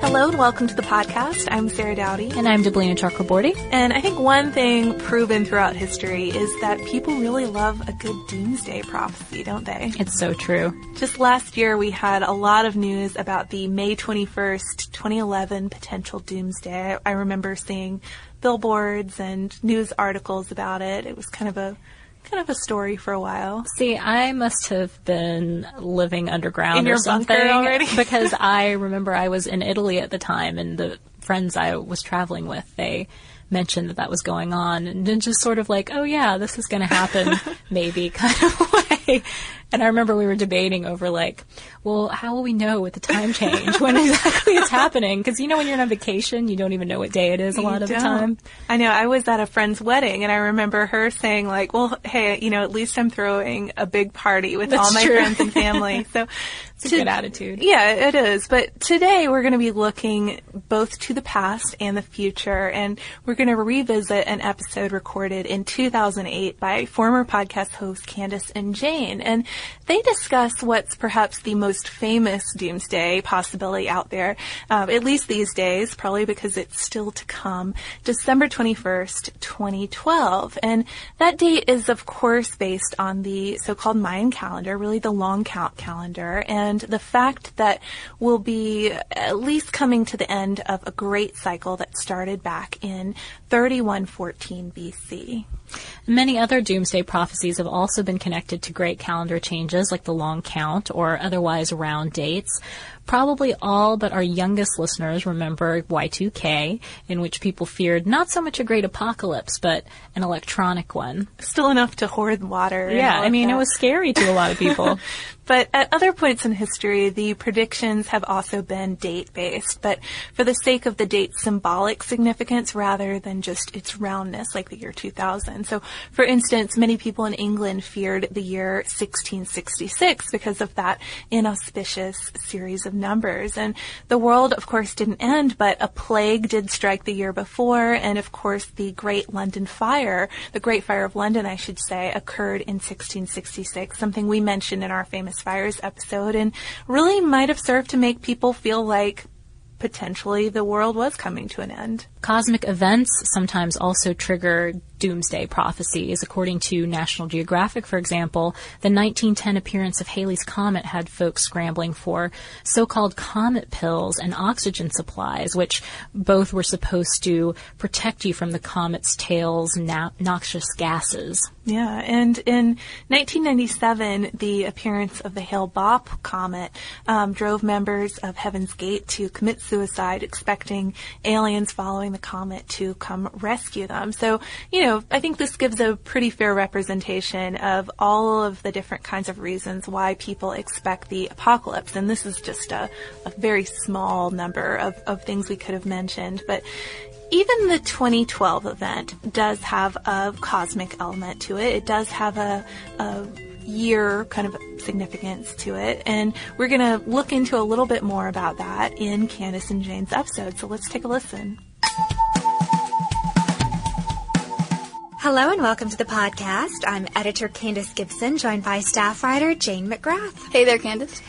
Hello and welcome to the podcast. I'm Sarah Dowdy. And I'm Deblina Chakraborty. And I think one thing proven throughout history is that people really love a good doomsday prophecy, don't they? It's so true. Just last year we had a lot of news about the May 21st, 2011 potential doomsday. I remember seeing billboards and news articles about it. It was kind of a story for a while. See, I must have been living underground or something already. Because I remember I was in Italy at the time, and the friends I was traveling with, they mentioned that was going on, and then just sort of like, oh yeah, this is going to happen, maybe, kind of way. And I remember we were debating over like, well, how will we know with the time change when exactly it's happening? Because, you know, when you're on vacation, you don't even know what day it is a lot of the time. I know. I was at a friend's wedding, and I remember her saying like, well, hey, you know, at least I'm throwing a big party with all my friends and family. So it's a good attitude. Yeah, it is. But today we're going to be looking both to the past and the future, and we're going to revisit an episode recorded in 2008 by former podcast hosts Candace and Jane. And they discuss what's perhaps the most famous doomsday possibility out there, at least these days, probably because it's still to come, December 21st, 2012. And that date is, of course, based on the so-called Mayan calendar, really the long count calendar, and the fact that we'll be at least coming to the end of a great cycle that started back in 3114 BC. Many other doomsday prophecies have also been connected to great calendar changes like the long count or otherwise round dates. Probably all but our youngest listeners remember Y2K, in which people feared not so much a great apocalypse, but an electronic one. Still enough to hoard water. Yeah, I mean, it was scary to a lot of people. But at other points in history, the predictions have also been date-based, but for the sake of the date's symbolic significance rather than just its roundness, like the year 2000. So, for instance, many people in England feared the year 1666 because of that inauspicious series of numbers. And the world, of course, didn't end, but a plague did strike the year before, and, of course, the Great Fire of London, I should say, occurred in 1666, something we mentioned in our famous fires episode, and really might have served to make people feel like potentially the world was coming to an end. Cosmic events sometimes also trigger doomsday prophecies. According to National Geographic, for example, the 1910 appearance of Halley's Comet had folks scrambling for so-called comet pills and oxygen supplies, which both were supposed to protect you from the comet's tail's noxious gases. Yeah, and in 1997, the appearance of the Haab' comet drove members of Heaven's Gate to commit suicide, expecting aliens following the comet to come rescue them. So, you know, I think this gives a pretty fair representation of all of the different kinds of reasons why people expect the apocalypse. And this is just a very small number of things we could have mentioned. But even the 2012 event does have a cosmic element to it. It does have a year kind of significance to it. And we're going to look into a little bit more about that in Candace and Jane's episode. So let's take a listen. Hello and welcome to the podcast. I'm editor Candace Gibson, joined by staff writer Jane McGrath. Hey there, Candace.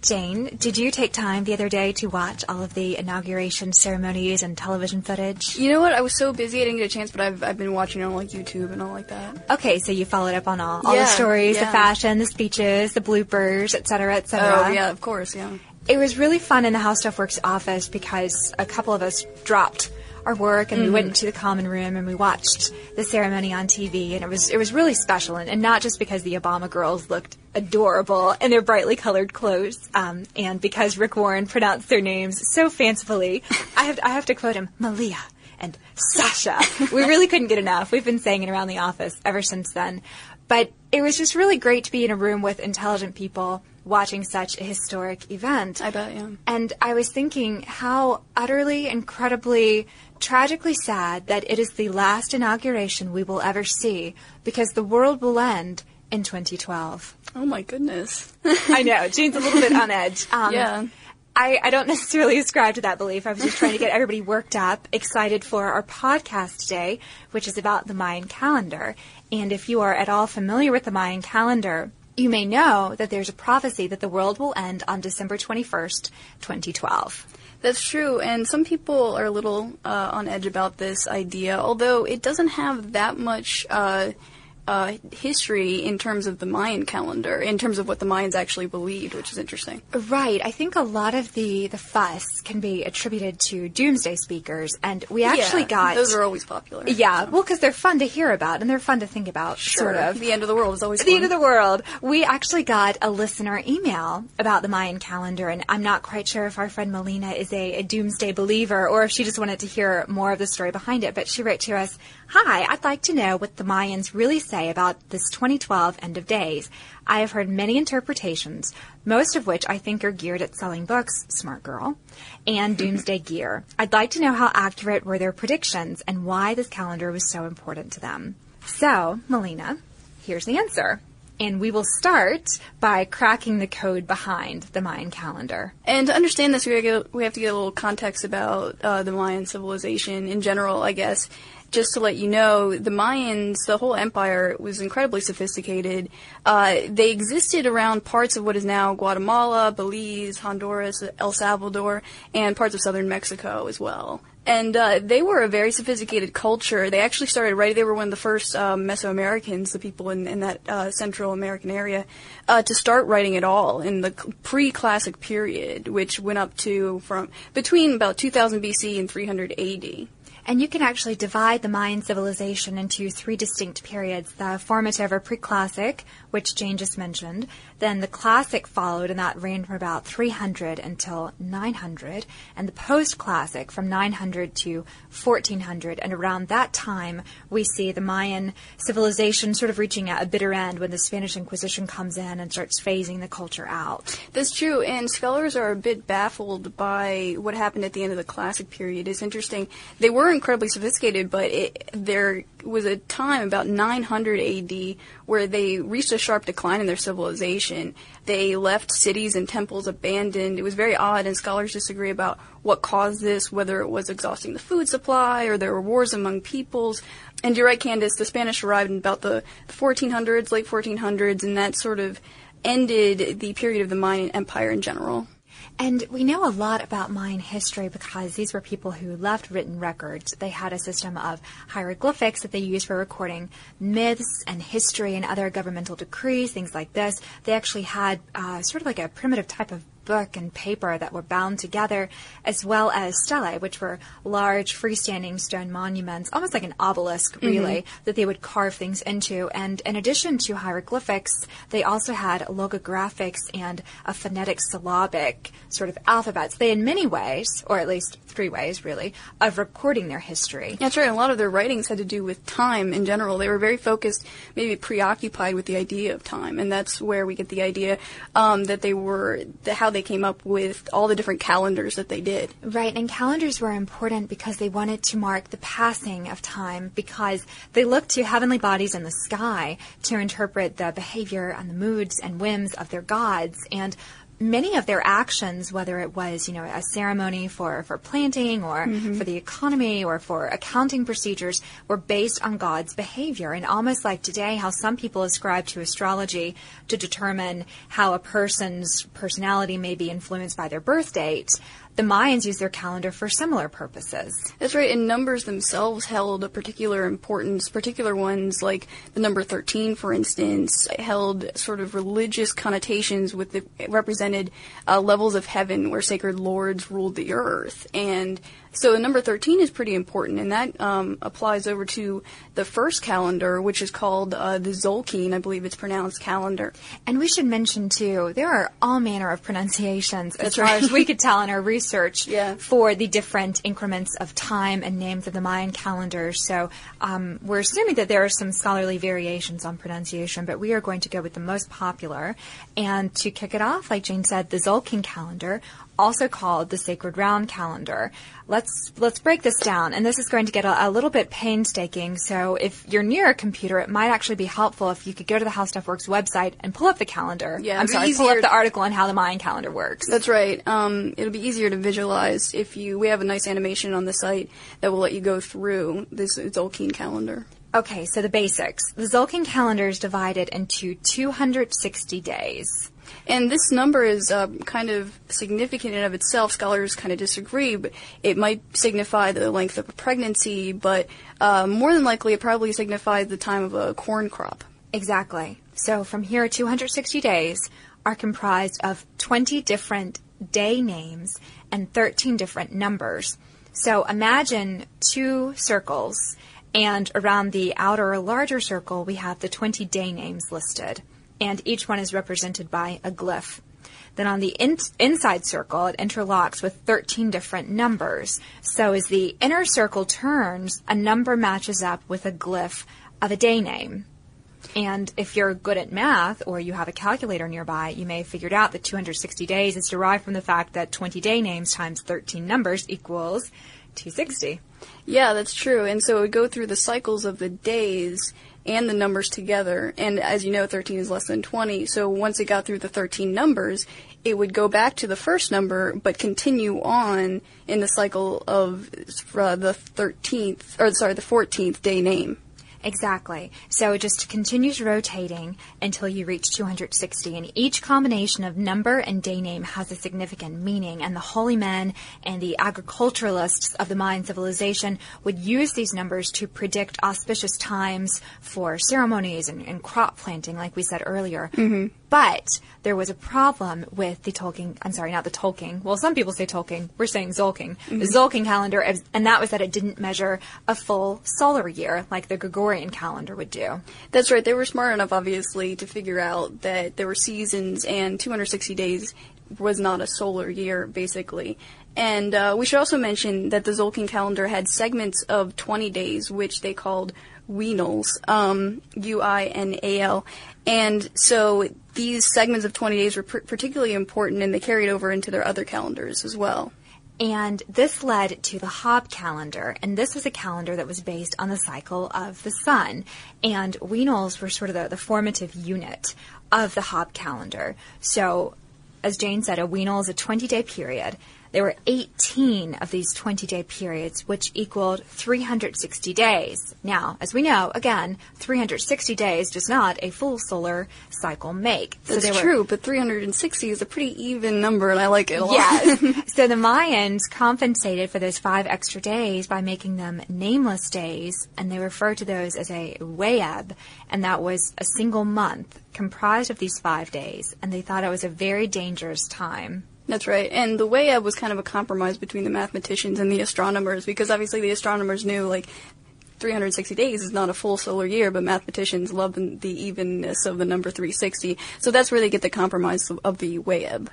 Jane, did you take time the other day to watch all of the inauguration ceremonies and television footage? You know what? I was so busy I didn't get a chance, but I've been watching it on like YouTube and all like that. Okay, so you followed up on all the stories, the fashion, the speeches, the bloopers, et cetera, et cetera. Oh, yeah, of course, yeah. It was really fun in the How Stuff Works office because a couple of us dropped our work and we went into the common room and we watched the ceremony on TV, and it was really special, and not just because the Obama girls looked adorable in their brightly colored clothes, and because Rick Warren pronounced their names so fancifully. I have to quote him, Malia and Sasha. We really couldn't get enough. We've been saying it around the office ever since then. But it was just really great to be in a room with intelligent people watching such a historic event. I bet, yeah. And I was thinking how utterly, incredibly, tragically sad that it is the last inauguration we will ever see, because the world will end in 2012. Oh, my goodness. I know. Jane's a little bit on edge. Yeah. I don't necessarily ascribe to that belief. I was just trying to get everybody worked up, excited for our podcast today, which is about the Mayan calendar. And if you are at all familiar with the Mayan calendar, you may know that there's a prophecy that the world will end on December 21st, 2012. That's true, and some people are a little on edge about this idea, although it doesn't have that much history in terms of the Mayan calendar, in terms of what the Mayans actually believed, which is interesting. Right. I think a lot of the fuss can be attributed to doomsday speakers, and we actually got... those are always popular. Yeah, so. Well, because they're fun to hear about, and they're fun to think about, sure. Sort of. The end of the world is always fun. The end of the world. We actually got a listener email about the Mayan calendar, and I'm not quite sure if our friend Melina is a doomsday believer, or if she just wanted to hear more of the story behind it, but she wrote to us, "Hi, I'd like to know what the Mayans really say about this 2012 end of days. I have heard many interpretations, most of which I think are geared at selling books, smart girl, and doomsday gear. I'd like to know how accurate were their predictions and why this calendar was so important to them." So, Melina, here's the answer. And we will start by cracking the code behind the Mayan calendar. And to understand this, we have to get a little context about the Mayan civilization in general, I guess. Just to let you know, the Mayans, the whole empire, was incredibly sophisticated. They existed around parts of what is now Guatemala, Belize, Honduras, El Salvador, and parts of southern Mexico as well. And they were a very sophisticated culture. They actually started they were one of the first Mesoamericans, the people in that Central American area, to start writing at all in the pre-classic period, which went up to from between about 2000 BC and 300 AD. And you can actually divide the Mayan civilization into three distinct periods, the formative or pre-classic, which Jane just mentioned, then the classic followed, and that ran from about 300 until 900, and the post-classic from 900 to 1400. And around that time, we see the Mayan civilization sort of reaching a bitter end when the Spanish Inquisition comes in and starts phasing the culture out. That's true, and scholars are a bit baffled by what happened at the end of the classic period. It's interesting. They were incredibly sophisticated, but there was a time about 900 AD where they reached a sharp decline in their civilization. They left cities and temples abandoned. It was very odd, and scholars disagree about what caused this, whether it was exhausting the food supply or there were wars among peoples. And you're right, Candace, the Spanish arrived in about the 1400s, late 1400s, and that sort of ended the period of the Mayan Empire in general. And we know a lot about Mayan history because these were people who left written records. They had a system of hieroglyphics that they used for recording myths and history and other governmental decrees, things like this. They actually had sort of like a primitive type of book and paper that were bound together, as well as stelae, which were large freestanding stone monuments, almost like an obelisk, really, that they would carve things into. And in addition to hieroglyphics, they also had logographics and a phonetic syllabic sort of alphabets. They had many ways, or at least three ways, really, of recording their history. That's right. A lot of their writings had to do with time in general. They were very focused, maybe preoccupied with the idea of time, and that's where we get the idea that they were, how they came up with all the different calendars that they did. Right, and calendars were important because they wanted to mark the passing of time, because they looked to heavenly bodies in the sky to interpret the behavior and the moods and whims of their gods, and many of their actions, whether it was, a ceremony for planting or for the economy or for accounting procedures, were based on God's behavior. And almost like today, how some people ascribe to astrology to determine how a person's personality may be influenced by their birth date, the Mayans used their calendar for similar purposes. That's right, and numbers themselves held a particular importance. Particular ones, like the number 13, for instance, held sort of religious connotations with represented levels of heaven where sacred lords ruled the earth. And so the number 13 is pretty important, and that applies over to the first calendar, which is called the Tzolk'in, I believe it's pronounced calendar. And we should mention, too, there are all manner of pronunciations as far as we could tell in our research for the different increments of time and names of the Mayan calendar. So we're assuming that there are some scholarly variations on pronunciation, but we are going to go with the most popular. And to kick it off, like Jane said, the Tzolk'in calendar also called the Sacred Round Calendar. Let's break this down, and this is going to get a little bit painstaking, so if you're near a computer, it might actually be helpful if you could go to the How Stuff Works website and pull up the calendar. Yeah, pull up the article on how the Mayan calendar works. That's right. It'll be easier to visualize if you... We have a nice animation on the site that will let you go through this Tzolk'in calendar. Okay, so the basics. The Tzolk'in calendar is divided into 260 days. And this number is kind of significant in and of itself. Scholars kind of disagree, but it might signify the length of a pregnancy, but more than likely it probably signifies the time of a corn crop. Exactly. So from here, 260 days are comprised of 20 different day names and 13 different numbers. So imagine two circles, and around the outer larger circle, we have the 20 day names listed. And each one is represented by a glyph. Then on the inside circle, it interlocks with 13 different numbers. So as the inner circle turns, a number matches up with a glyph of a day name. And if you're good at math or you have a calculator nearby, you may have figured out that 260 days is derived from the fact that 20 day names times 13 numbers equals 260. Yeah, that's true. And so it would go through the cycles of the days and the numbers together. And as you know, 13 is less than 20. So once it got through the 13 numbers, it would go back to the first number, but continue on in the cycle of the 14th day name. Exactly. So it just continues rotating until you reach 260. And each combination of number and day name has a significant meaning. And the holy men and the agriculturalists of the Mayan civilization would use these numbers to predict auspicious times for ceremonies and crop planting, like we said earlier. Mm-hmm. But there was a problem with the Tzolk'in, I'm sorry, not the Tzolk'in. Well, some people say Tzolk'in. We're saying Tzolk'in. Mm-hmm. The Tzolk'in calendar, and that was that it didn't measure a full solar year like the Gregorian calendar would do. That's right. They were smart enough, obviously, to figure out that there were seasons and 260 days was not a solar year, basically. And we should also mention that the Tzolk'in calendar had segments of 20 days, which they called uinals, U-I-N-A-L. And so these segments of 20 days were particularly important, and they carried over into their other calendars as well. And this led to the Haab' calendar, and this was a calendar that was based on the cycle of the sun. And uinals were sort of the formative unit of the Haab' calendar. So, as Jane said, a uinal is a 20-day period. There were 18 of these 20-day periods, which equaled 360 days. Now, as we know, again, 360 days does not a full solar cycle make. That's true, but 360 is a pretty even number, and I like it a lot. Yes. So the Mayans compensated for those 5 extra days by making them nameless days, and they refer to those as a wayeb, and that was a single month comprised of these 5 days, and they thought it was a very dangerous time. That's right. And the wayeb was kind of a compromise between the mathematicians and the astronomers, because obviously the astronomers knew, 360 days is not a full solar year, but mathematicians love the evenness of the number 360. So that's where they get the compromise of the wayeb.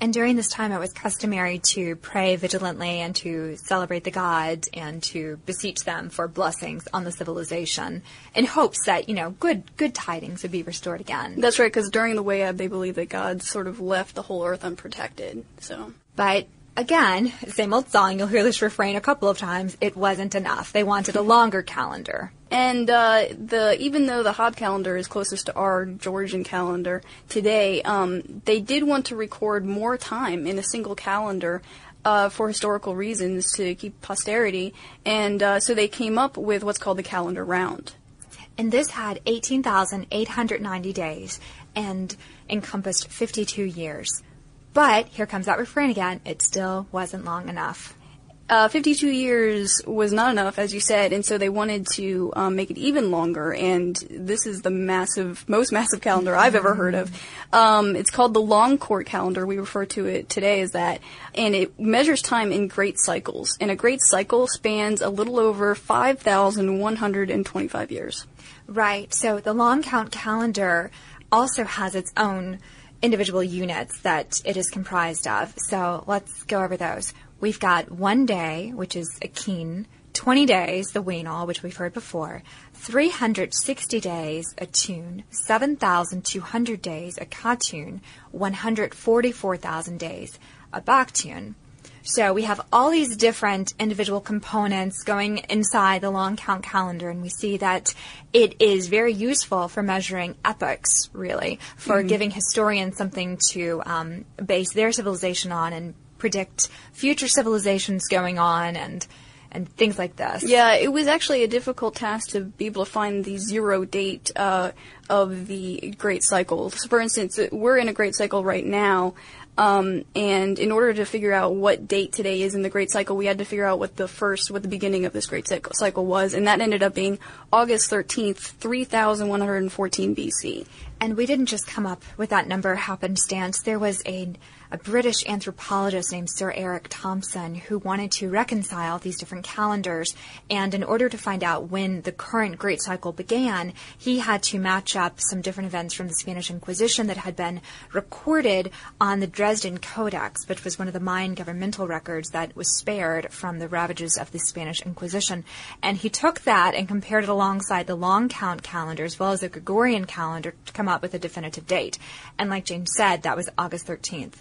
And during this time, it was customary to pray vigilantly and to celebrate the gods and to beseech them for blessings on the civilization in hopes that, good tidings would be restored again. That's right, because during the wayeb, they believe that God sort of left the whole earth unprotected. So, but again, same old song, you'll hear this refrain a couple of times, it wasn't enough. They wanted a longer calendar. And even though the Haab' calendar is closest to our Georgian calendar today, they did want to record more time in a single calendar for historical reasons to keep posterity, and so they came up with what's called the calendar round. And this had 18,890 days and encompassed 52 years. But here comes that refrain again, it still wasn't long enough. 52 years was not enough, as you said, and so they wanted to make it even longer, and this is the most massive calendar I've ever heard of. It's called the Long Court calendar. We refer to it today as that, and it measures time in great cycles, and a great cycle spans a little over 5,125 years. Right, so the Long Count calendar also has its own individual units that it is comprised of, so let's go over those. We've got 1 day, which is a k'in, 20 days, the uinal, which we've heard before, 360 days, a tun, 7,200 days, a k'atun, 144,000 days, a b'ak'tun. So we have all these different individual components going inside the long count calendar, and we see that it is very useful for measuring epochs, really, for giving historians something to base their civilization on and predict future civilizations going on and things like this. Yeah, it was actually a difficult task to be able to find the zero date of the Great Cycle. So for instance, we're in a Great Cycle right now. And in order to figure out what date today is in the Great Cycle, we had to figure out what the beginning of this Great Cycle was, and that ended up being August 13th, 3114 BC. And we didn't just come up with that number happenstance. There was a British anthropologist named Sir Eric Thompson who wanted to reconcile these different calendars, and in order to find out when the current Great Cycle began, he had to match up some different events from the Spanish Inquisition that had been recorded on the Dresden Codex, which was one of the Mayan governmental records that was spared from the ravages of the Spanish Inquisition. And he took that and compared it alongside the long count calendar as well as the Gregorian calendar to come up with a definitive date. And like Jane said, that was August 13th.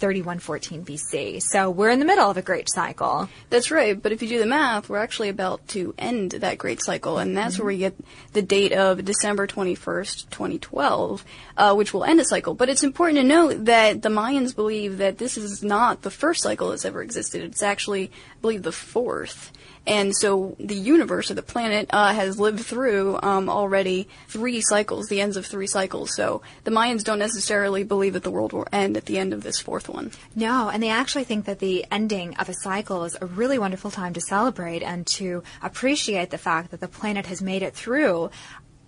3114 BC. So we're in the middle of a great cycle. That's right. But if you do the math, we're actually about to end that great cycle. And that's where we get the date of December 21st, 2012, which will end a cycle. But it's important to note that the Mayans believe that this is not the first cycle that's ever existed. It's actually, I believe, the fourth. And so the universe or the planet has lived through already three cycles, the ends of three cycles. So the Mayans don't necessarily believe that the world will end at the end of this fourth one. No, and they actually think that the ending of a cycle is a really wonderful time to celebrate and to appreciate the fact that the planet has made it through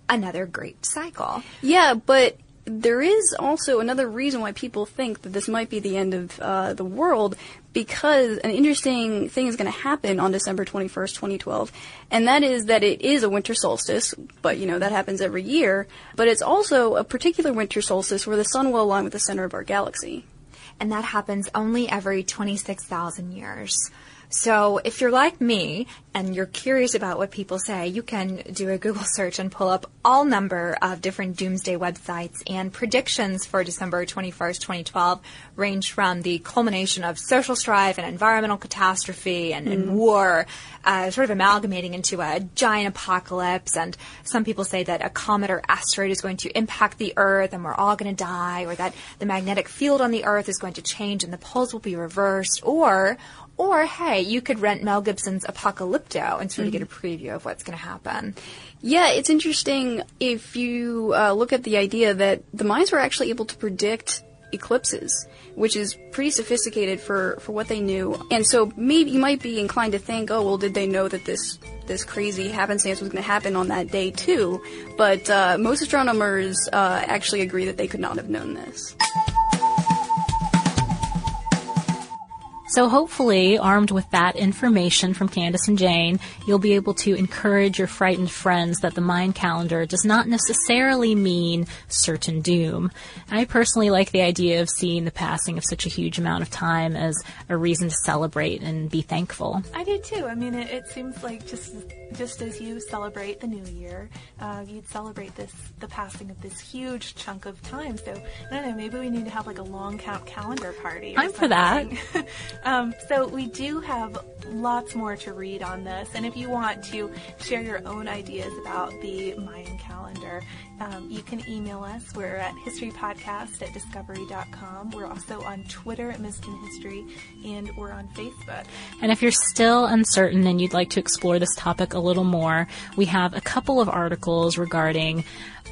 another great cycle. Yeah, but there is also another reason why people think that this might be the end of the world, because an interesting thing is going to happen on December 21st, 2012, and that is that it is a winter solstice, but, you know, that happens every year, but it's also a particular winter solstice where the sun will align with the center of our galaxy. And that happens only every 26,000 years. So if you're like me and you're curious about what people say, you can do a Google search and pull up all number of different doomsday websites, and predictions for December 21st, 2012 range from the culmination of social strife and environmental catastrophe and war, sort of amalgamating into a giant apocalypse. And some people say that a comet or asteroid is going to impact the Earth and we're all going to die, or that the magnetic field on the Earth is going to change and the poles will be reversed, or, hey, you could rent Mel Gibson's Apocalypto and sort of get a preview of what's going to happen. Yeah, it's interesting if you look at the idea that the Mayans were actually able to predict eclipses, which is pretty sophisticated for what they knew. And so maybe you might be inclined to think, oh, well, did they know that this crazy happenstance was going to happen on that day, too? But most astronomers actually agree that they could not have known this. So hopefully, armed with that information from Candace and Jane, you'll be able to encourage your frightened friends that the Mayan calendar does not necessarily mean certain doom. I personally like the idea of seeing the passing of such a huge amount of time as a reason to celebrate and be thankful. I do too. I mean, it seems like just as you celebrate the new year, you'd celebrate the passing of this huge chunk of time. So, I don't know, maybe we need to have like a long count calendar party. I'm something for that. So we do have lots more to read on this, and if you want to share your own ideas about the Mayan calendar, you can email us. We're at historypodcast@discovery.com. We're also on Twitter at MiskinHistory, and we're on Facebook. And if you're still uncertain and you'd like to explore this topic a little more, we have a couple of articles regarding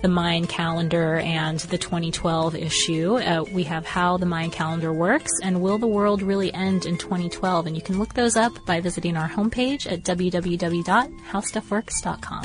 the Mayan calendar and the 2012 issue. We have How the Mayan Calendar Works and Will the World Really End in 2012? And you can look those up by visiting our homepage at www.howstuffworks.com.